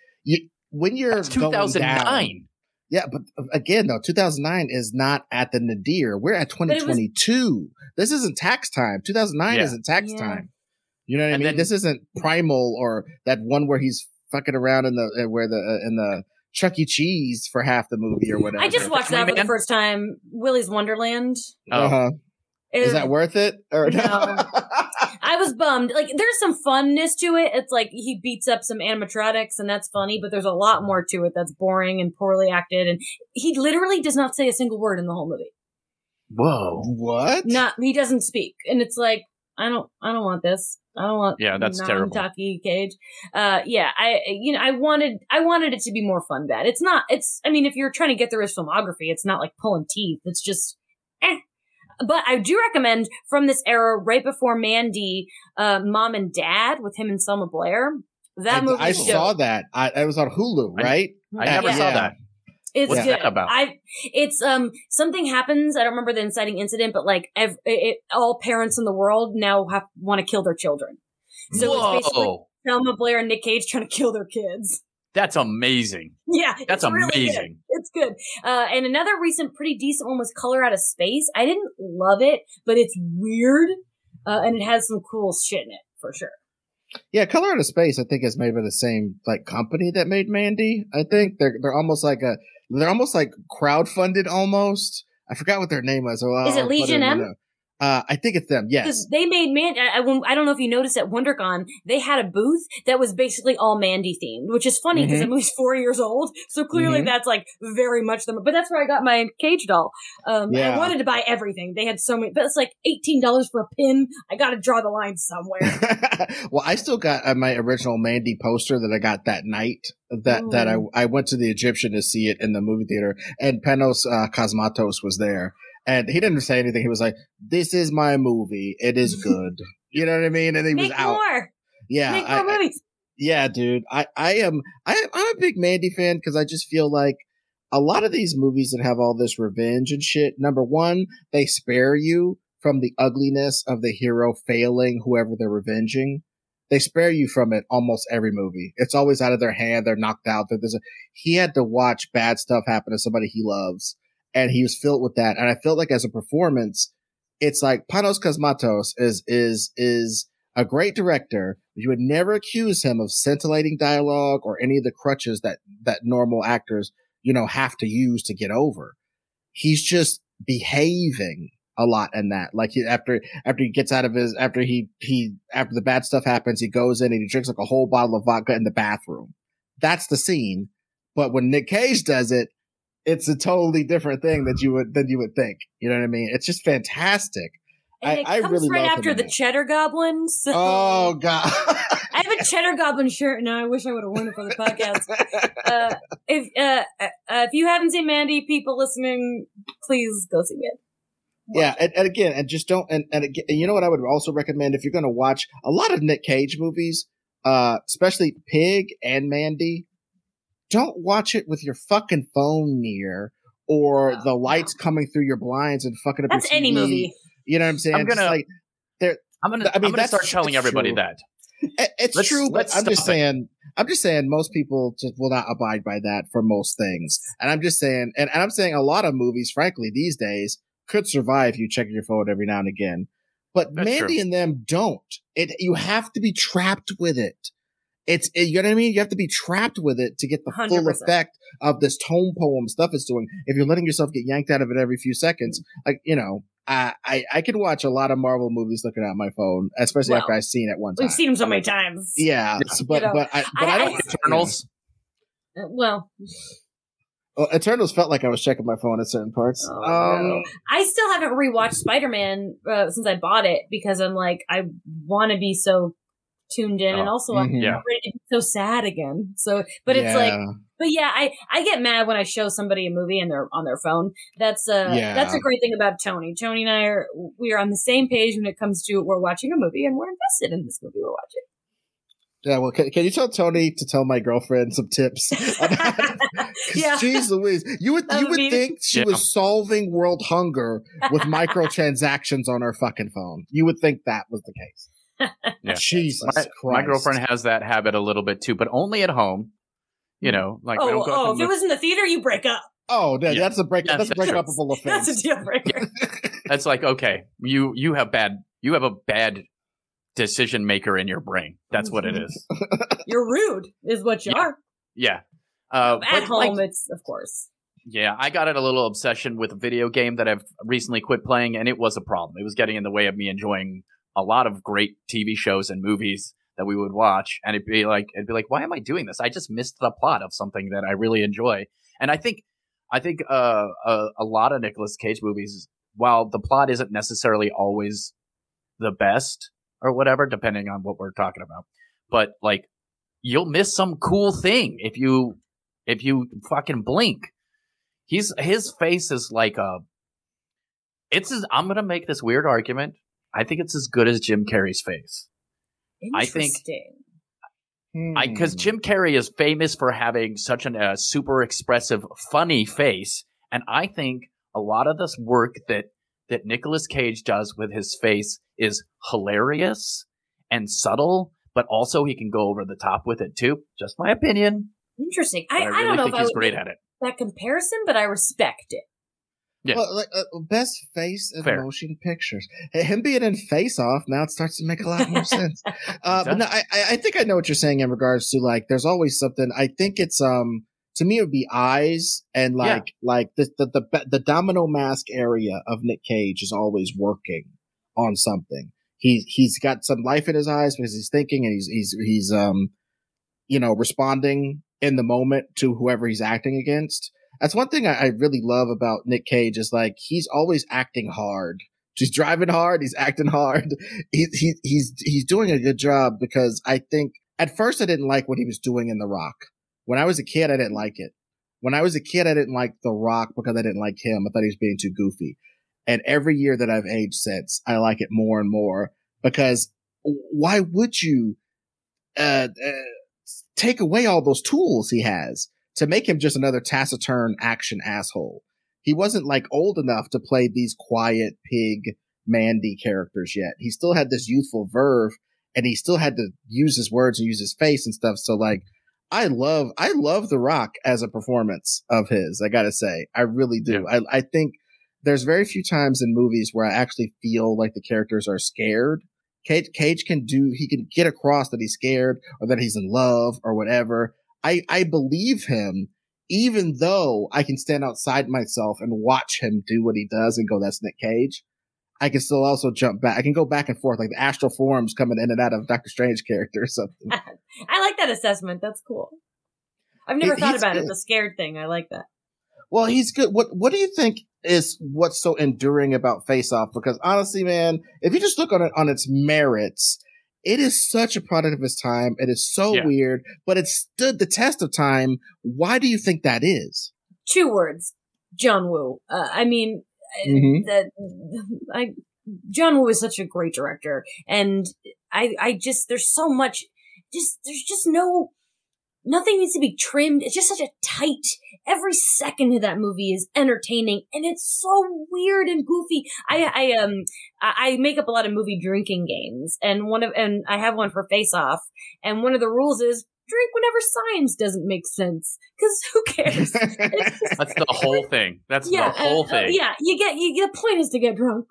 when you're that's 2009. Going down, yeah, but again, though, 2009 is not at the nadir. We're at 2022. This isn't tax time. 2009 isn't tax time. You know what I mean? This isn't Primal or that one where he's fucking around in the in the Chuck E. Cheese for half the movie or whatever. I just watched that for the first time. Willy's Wonderland. Uh-huh. Is that worth it? Or no. I was bummed. Like, there's some funness to it. It's like he beats up some animatronics, and that's funny, but there's a lot more to it that's boring and poorly acted. And he literally does not say a single word in the whole movie. Whoa. What? He doesn't speak. And it's like, I don't want this. I don't want that's terrible. Taki Cage. I wanted it to be more fun bad. It's not, I mean, if you're trying to get through his filmography, it's not like pulling teeth. It's just, But I do recommend from this era, right before Mandy, Mom and Dad with him and Selma Blair. That movie. I saw that. It was on Hulu, right? I never saw that. It's what's that about? Something happens. I don't remember the inciting incident, but like all parents in the world now want to kill their children. So it's basically Thelma Blair and Nick Cage trying to kill their kids. That's amazing. Yeah. That's amazing. Really good. It's good. And another recent pretty decent one was Color Out of Space. I didn't love it, but it's weird. And it has some cool shit in it for sure. Yeah, Color Out of Space, I think, is made by the same like company that made Mandy. I think they're almost like crowdfunded almost. I forgot what their name was. Is it Legion M? I think it's them. Yes, because they made Mandy. I don't know if you noticed at WonderCon, they had a booth that was basically all Mandy themed, which is funny because the movie's 4 years old, so clearly that's like very much them. But that's where I got my Cage doll. I wanted to buy everything. They had so many, but it's like $18 for a pin. I got to draw the line somewhere. Well, I still got my original Mandy poster that I got that night. I went to the Egyptian to see it in the movie theater, and Panos Cosmatos was there. And he didn't say anything. He was like, "This is my movie. It is good." You know what I mean? And he was out. More. Yeah, make more movies. Yeah, dude. I'm a big Mandy fan because I just feel like a lot of these movies that have all this revenge and shit. Number one, they spare you from the ugliness of the hero failing whoever they're revenging. They spare you from it almost every movie. It's always out of their hand. They're knocked out. He had to watch bad stuff happen to somebody he loves. And he was filled with that. And I felt like as a performance, it's like Panos Cosmatos is a great director. You would never accuse him of scintillating dialogue or any of the crutches that normal actors, have to use to get over. He's just behaving a lot in that. Like after the bad stuff happens, he goes in and he drinks like a whole bottle of vodka in the bathroom. That's the scene. But when Nick Cage does it, it's a totally different thing than you would think. You know what I mean? It's just fantastic. And it comes right after the Cheddar Goblin. So. Oh God! I have a Cheddar Goblin shirt now. I wish I would have worn it for the podcast. If you haven't seen Mandy, people listening, please go see it. Yeah, and you know what I would also recommend if you're going to watch a lot of Nick Cage movies, especially Pig and Mandy. Don't watch it with your fucking phone near or the lights coming through your blinds and fucking up. That's your TV. Any movie. You know what I'm saying? I'm gonna start telling everybody that. It's true, but I'm just saying most people just will not abide by that for most things. And I'm just saying, and I'm saying a lot of movies, frankly, these days could survive you checking your phone every now and again. But that's Mandy true. And them don't. You have to be trapped with it. It's, you know what I mean? You have to be trapped with it to get the 100%. Full effect of this tone poem stuff it's doing. If you're letting yourself get yanked out of it every few seconds, like, I could watch a lot of Marvel movies looking at my phone, especially after I've seen it one time. We've seen them so many times. Yeah. But I don't. Eternals. Eternals felt like I was checking my phone at certain parts. Oh, no. I still haven't rewatched Spider-Man since I bought it because I'm like, I want to be so tuned in and also I'm so sad again. So, but it's I get mad when I show somebody a movie and they're on their phone. That's a great thing about Tony. Tony and I are on the same page when it comes to we're watching a movie and we're invested in this movie we're watching. Yeah, well, can you tell Tony to tell my girlfriend some tips? Yeah. Jeez Louise, you would think she was solving world hunger with microtransactions on her fucking phone. You would think that was the case. Yeah. Jesus Christ. My girlfriend has that habit a little bit too, but only at home. If it was in the theater, you break up. Oh, yeah. That's a break. That's a breakupable offense. That's a deal breaker. Yeah. That's like, okay, you have a bad decision maker in your brain. That's what it is. You're rude, is what you are. Yeah. At home, it's of course. Yeah, I got in a little obsession with a video game that I've recently quit playing, and it was a problem. It was getting in the way of me enjoying a lot of great TV shows and movies that we would watch. And it'd be like, why am I doing this? I just missed the plot of something that I really enjoy. And I think a lot of Nicolas Cage movies, while the plot isn't necessarily always the best or whatever, depending on what we're talking about, but like you'll miss some cool thing if you fucking blink. His face is like I'm going to make this weird argument. I think it's as good as Jim Carrey's face. Interesting. I think Because Jim Carrey is famous for having such a super expressive, funny face. And I think a lot of this work that Nicolas Cage does with his face is hilarious and subtle, but also he can go over the top with it too. Just my opinion. Interesting. I don't know if I would great at it. That comparison, but I respect it. Yeah. Well, like, best face in motion pictures. Him being in Face Off now, it starts to make a lot more sense. But no, I think I know what you're saying in regards to, like, there's always something. I think it's to me it would be eyes and like the domino mask area of Nick Cage is always working on something. He's got some life in his eyes because he's thinking and he's you know, responding in the moment to whoever he's acting against. That's one thing I really love about Nick Cage is, like, he's always acting hard. He's driving hard. He's acting hard. He's doing a good job because I think at first I didn't like what he was doing in The Rock. When I was a kid, I didn't like it. When I was a kid, I didn't like The Rock because I didn't like him. I thought he was being too goofy. And every year that I've aged since, I like it more and more because why would you take away all those tools he has to make him just another taciturn action asshole? He wasn't, like, old enough to play these quiet Pig, Mandy characters yet. He still had this youthful verve, and he still had to use his words and use his face and stuff. So, like, I love The Rock as a performance of his, I gotta say. I really do. Yeah. I think there's very few times in movies where I actually feel like the characters are scared. Cage can get across that he's scared or that he's in love or whatever. I believe him, even though I can stand outside myself and watch him do what he does and go, that's Nick Cage. I can still also jump back. I can go back and forth, like the astral forms coming in and out of Doctor Strange character or something. I like that assessment. That's cool. I've never thought about it, the scared thing. I like that. Well, he's good. What do you think is what's so enduring about Face Off? Because honestly, man, if you just look on it on its merits, it is such a product of its time. It is so weird, but it stood the test of time. Why do you think that is? Two words: John Woo. John Woo is such a great director, and nothing needs to be trimmed. It's just such a tight. Every second of that movie is entertaining, and it's so weird and goofy. I make up a lot of movie drinking games, and I have one for Face Off. And one of the rules is drink whenever science doesn't make sense, because who cares? That's the whole thing. The point is to get drunk.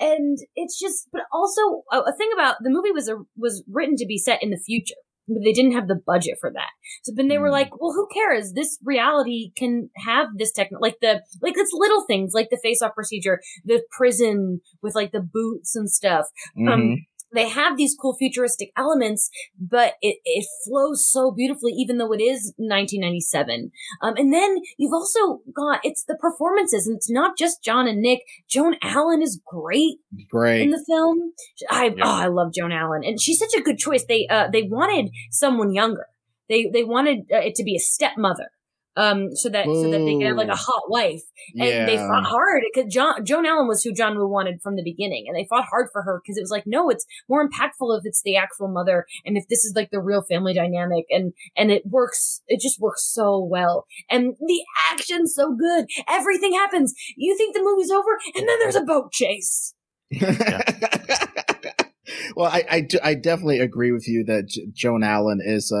And it's just, but also a thing about the movie was written to be set in the future, but they didn't have the budget for that. So then they were like, well, who cares? This reality can have this like it's little things like the Face-Off procedure, the prison with like the boots and stuff. Mm-hmm. They have these cool futuristic elements, but it flows so beautifully, even though it is 1997. And then you've also got, it's the performances, and it's not just John and Nick. Joan Allen is great in the film. I love Joan Allen, and she's such a good choice. They wanted someone younger. They wanted it to be a stepmother. So that they could have like a hot wife, and they fought hard because Joan Allen was who John Woo wanted from the beginning, and they fought hard for her because it was like, no, it's more impactful if it's the actual mother, and if this is like the real family dynamic, and it works, it just works so well, and the action's so good, everything happens. You think the movie's over, and then there's a boat chase. Well, I definitely agree with you that Joan Allen is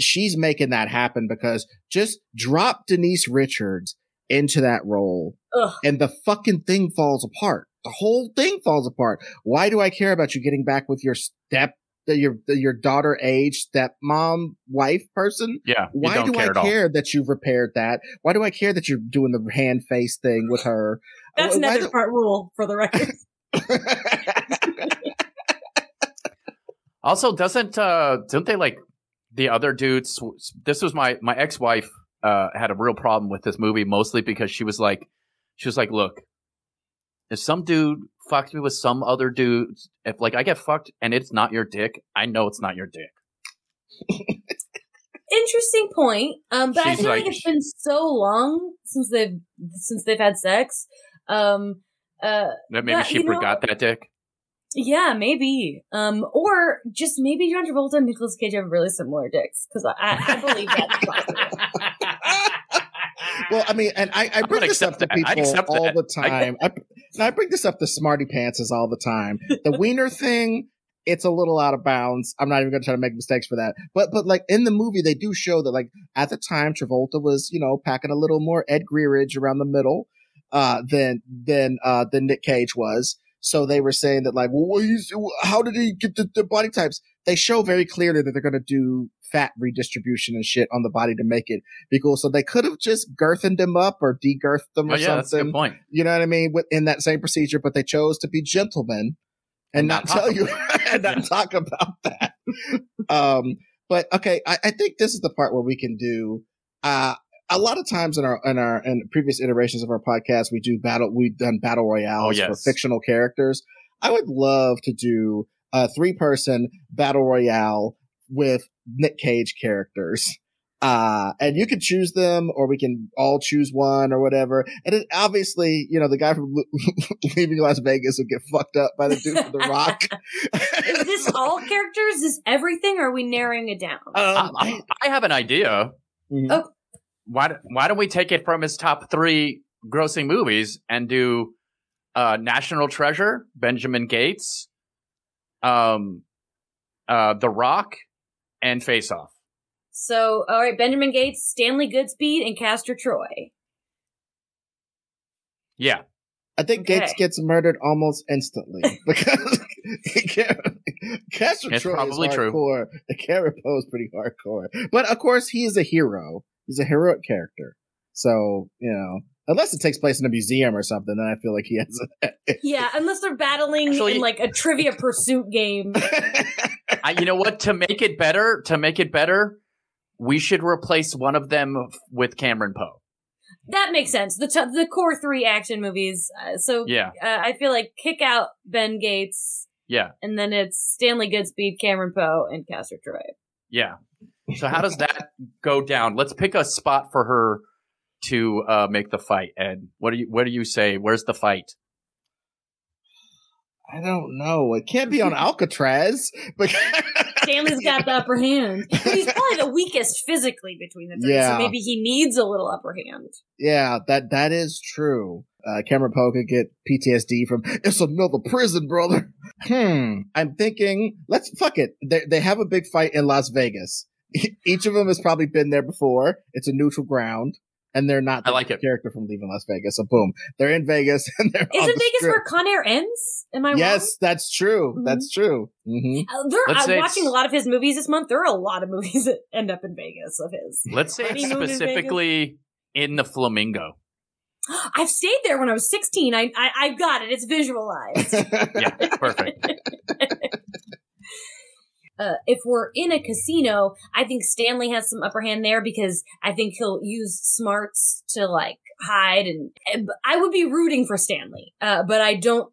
she's making that happen, because just drop Denise Richards into that role and the fucking thing falls apart. The whole thing falls apart. Why do I care about you getting back with your daughter age stepmom wife person? Yeah. Why do I care that you've repaired that? Why do I care that you're doing the hand face thing with her? That's another part rule for the record. Also, don't they like, the other dudes, this was my ex-wife had a real problem with this movie, mostly because she was like, look, if some dude fucks me with some other dude, if like I get fucked and it's not your dick, I know it's not your dick. Interesting point. But I feel like it's been so long since they've had sex. That maybe she forgot that dick. Yeah, maybe. Or just maybe John Travolta and Nicolas Cage have really similar dicks, because I believe that's possible. Well, I mean, and I bring this up to people all the time. I bring this up to Smarty Pantses all the time. The wiener thing, it's a little out of bounds. I'm not even going to try to make mistakes for that. But like in the movie, they do show that like at the time Travolta was, you know, packing a little more Ed Greerage around the middle than Nick Cage was. So they were saying that like, well, how did he get the body types? They show very clearly that they're going to do fat redistribution and shit on the body to make it be cool. So they could have just girthened him up or de-girthed them something. That's a good point. You know what I mean? In that same procedure, but they chose to be gentlemen and not tell you and not talk about that. But okay, I think this is the part where we can do a lot of times in previous iterations of our podcast, we've done battle royales for fictional characters. I would love to do a 3-person battle royale with Nick Cage characters. And you can choose them, or we can all choose one or whatever. And it obviously, you know, the guy from Leaving Las Vegas would get fucked up by the dude from The Rock. Is this all characters? Is this everything? Or are we narrowing it down? I have an idea. Mm-hmm. Oh. Why don't we take it from his top 3 grossing movies and do National Treasure, Benjamin Gates, The Rock, and Face Off. So, all right, Benjamin Gates, Stanley Goodspeed, and Castor Troy. Yeah. I think Gates gets murdered almost instantly because Castor Troy probably is hardcore. The Carapo is pretty hardcore. But, of course, he is a hero. He's a heroic character. So, you know, unless it takes place in a museum or something, then I feel like he has a... Yeah, unless they're battling in like a trivia pursuit game. You know what? To make it better, we should replace one of them with Cameron Poe. That makes sense. The core 3 action movies. I feel like kick out Ben Gates. Yeah. And then it's Stanley Goodspeed, Cameron Poe, and Castor Troy. Yeah. So how does that go down? Let's pick a spot for her to make the fight. Ed, what do you say? Where's the fight? I don't know. It can't be on Alcatraz. Stanley's got the upper hand. But he's probably the weakest physically between the three, so maybe he needs a little upper hand. Yeah, that is true. Cameron Poe could get PTSD from it's another prison, brother. I'm thinking, let's fuck it. They have a big fight in Las Vegas. Each of them has probably been there before. It's a neutral ground, and they're not the character from Leaving Las Vegas. So boom, they're in Vegas, and they're isn't Vegas strip. Where Con Air ends? Am I wrong? Yes, that's true. Mm-hmm. That's true. Mm-hmm. I'm watching a lot of his movies this month. There are a lot of movies that end up in Vegas of his. Let's say it's specifically in the Flamingo. I've stayed there when I was 16. I got it. It's visualized. Yeah, perfect. If we're in a casino, I think Stanley has some upper hand there because I think he'll use smarts to like hide, and I would be rooting for Stanley. But I don't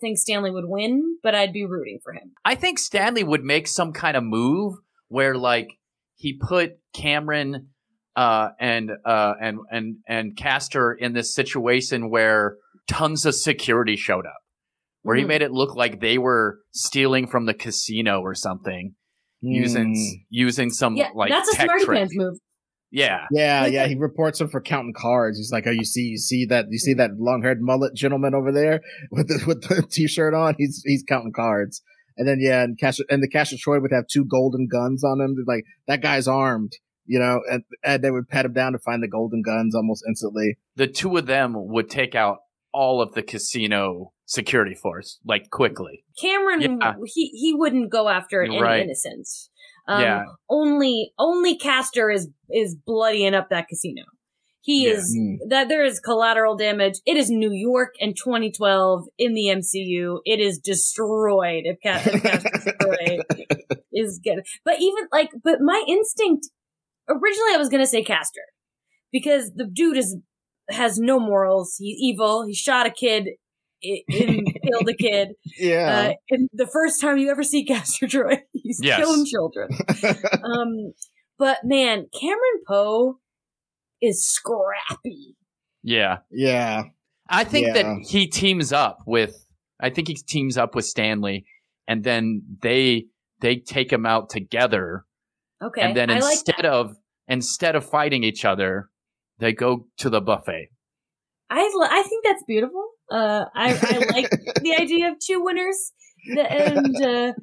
think Stanley would win, but I'd be rooting for him. I think Stanley would make some kind of move where like he put Cameron and Castor in this situation where tons of security showed up. Where he made it look like they were stealing from the casino or something, using some like that's a smarty pants move. Yeah. He reports him for counting cards. He's like, "Oh, you see that long-haired mullet gentleman over there with the t-shirt on? He's counting cards." And then the Castor Troy would have 2 golden guns on him. They're like, that guy's armed, you know, and they would pat him down to find the golden guns almost instantly. The 2 of them would take out all of the casino security force, like, quickly. Cameron, he wouldn't go after any innocent. Only Castor is bloodying up that casino. He is that there is collateral damage. It is New York in 2012 in the MCU. It is destroyed if Castor Troy is good. But but my instinct originally, I was gonna say Castor because the dude has no morals. He's evil. He shot a kid. Killed a kid. Yeah. And the first time you ever see Castor Troy, he's killing children. But man, Cameron Poe is scrappy. Yeah. I think that he teams up with I think he teams up with Stanley, and then they take him out together. Okay. And then instead of fighting each other, they go to the buffet. I think that's beautiful. I like the idea of two winners. And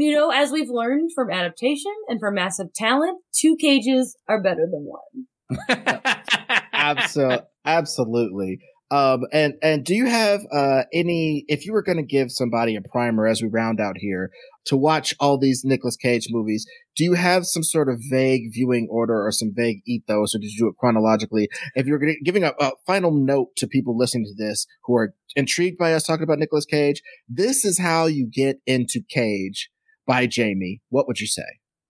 you know, as we've learned from Adaptation and from Massive Talent, two cages are better than one. Absolutely. And do you have any, if you were going to give somebody a primer as we round out here to watch all these Nicolas Cage movies, do you have some sort of vague viewing order or some vague ethos, or did you do it chronologically? If you're giving a final note to people listening to this who are intrigued by us talking about Nicolas Cage, this is how you get into Cage by Jamie. What would you say?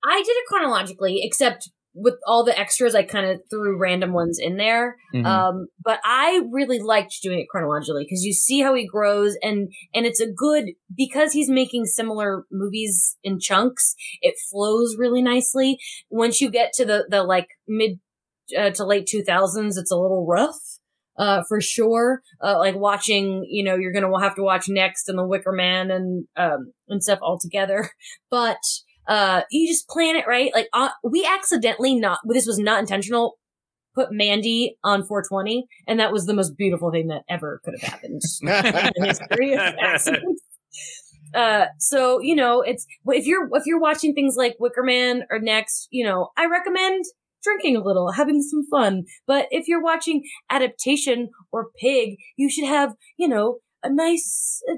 I did it chronologically, except with all the extras, I kind of threw random ones in there. Mm-hmm. But I really liked doing it chronologically because you see how he grows, and it's a good, because he's making similar movies in chunks, it flows really nicely. Once you get to the like mid to late 2000s, it's a little rough. For sure. Like watching, you know, you're going to have to watch Next and The Wicker Man and stuff all together. But, you just plan it right. Like we accidentally this was not intentional, put Mandy on 420, and that was the most beautiful thing that ever could have happened in the history of accidents. So you know, it's if you're watching things like Wicker Man or Next, you know, I recommend drinking a little, having some fun. But if you're watching Adaptation or Pig, you should have, you know, it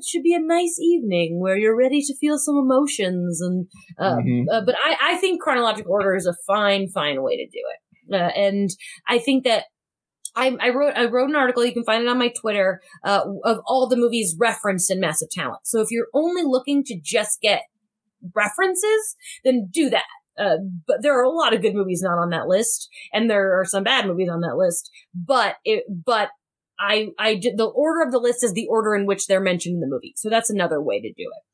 should be a nice evening where you're ready to feel some emotions. And but I think chronological order is a fine way to do it. And I think that I wrote an article, you can find it on my Twitter, of all the movies referenced in Massive Talent. So if you're only looking to just get references, then do that. But there are a lot of good movies not on that list, and there are some bad movies on that list. But I did, the order of the list is the order in which they're mentioned in the movie. So that's another way to do it.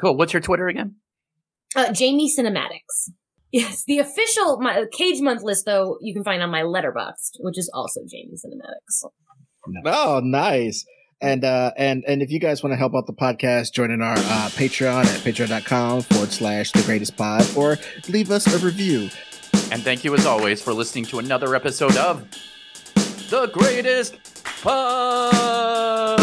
Cool. What's your Twitter again? Jamie Cinematics. Yes. The official Cage Month list, though, you can find on my Letterboxd, which is also Jamie Cinematics. Oh, nice. And if you guys want to help out the podcast, join in our Patreon at patreon.com/thegreatestpod, or leave us a review. And thank you as always for listening to another episode of The Greatest Pod.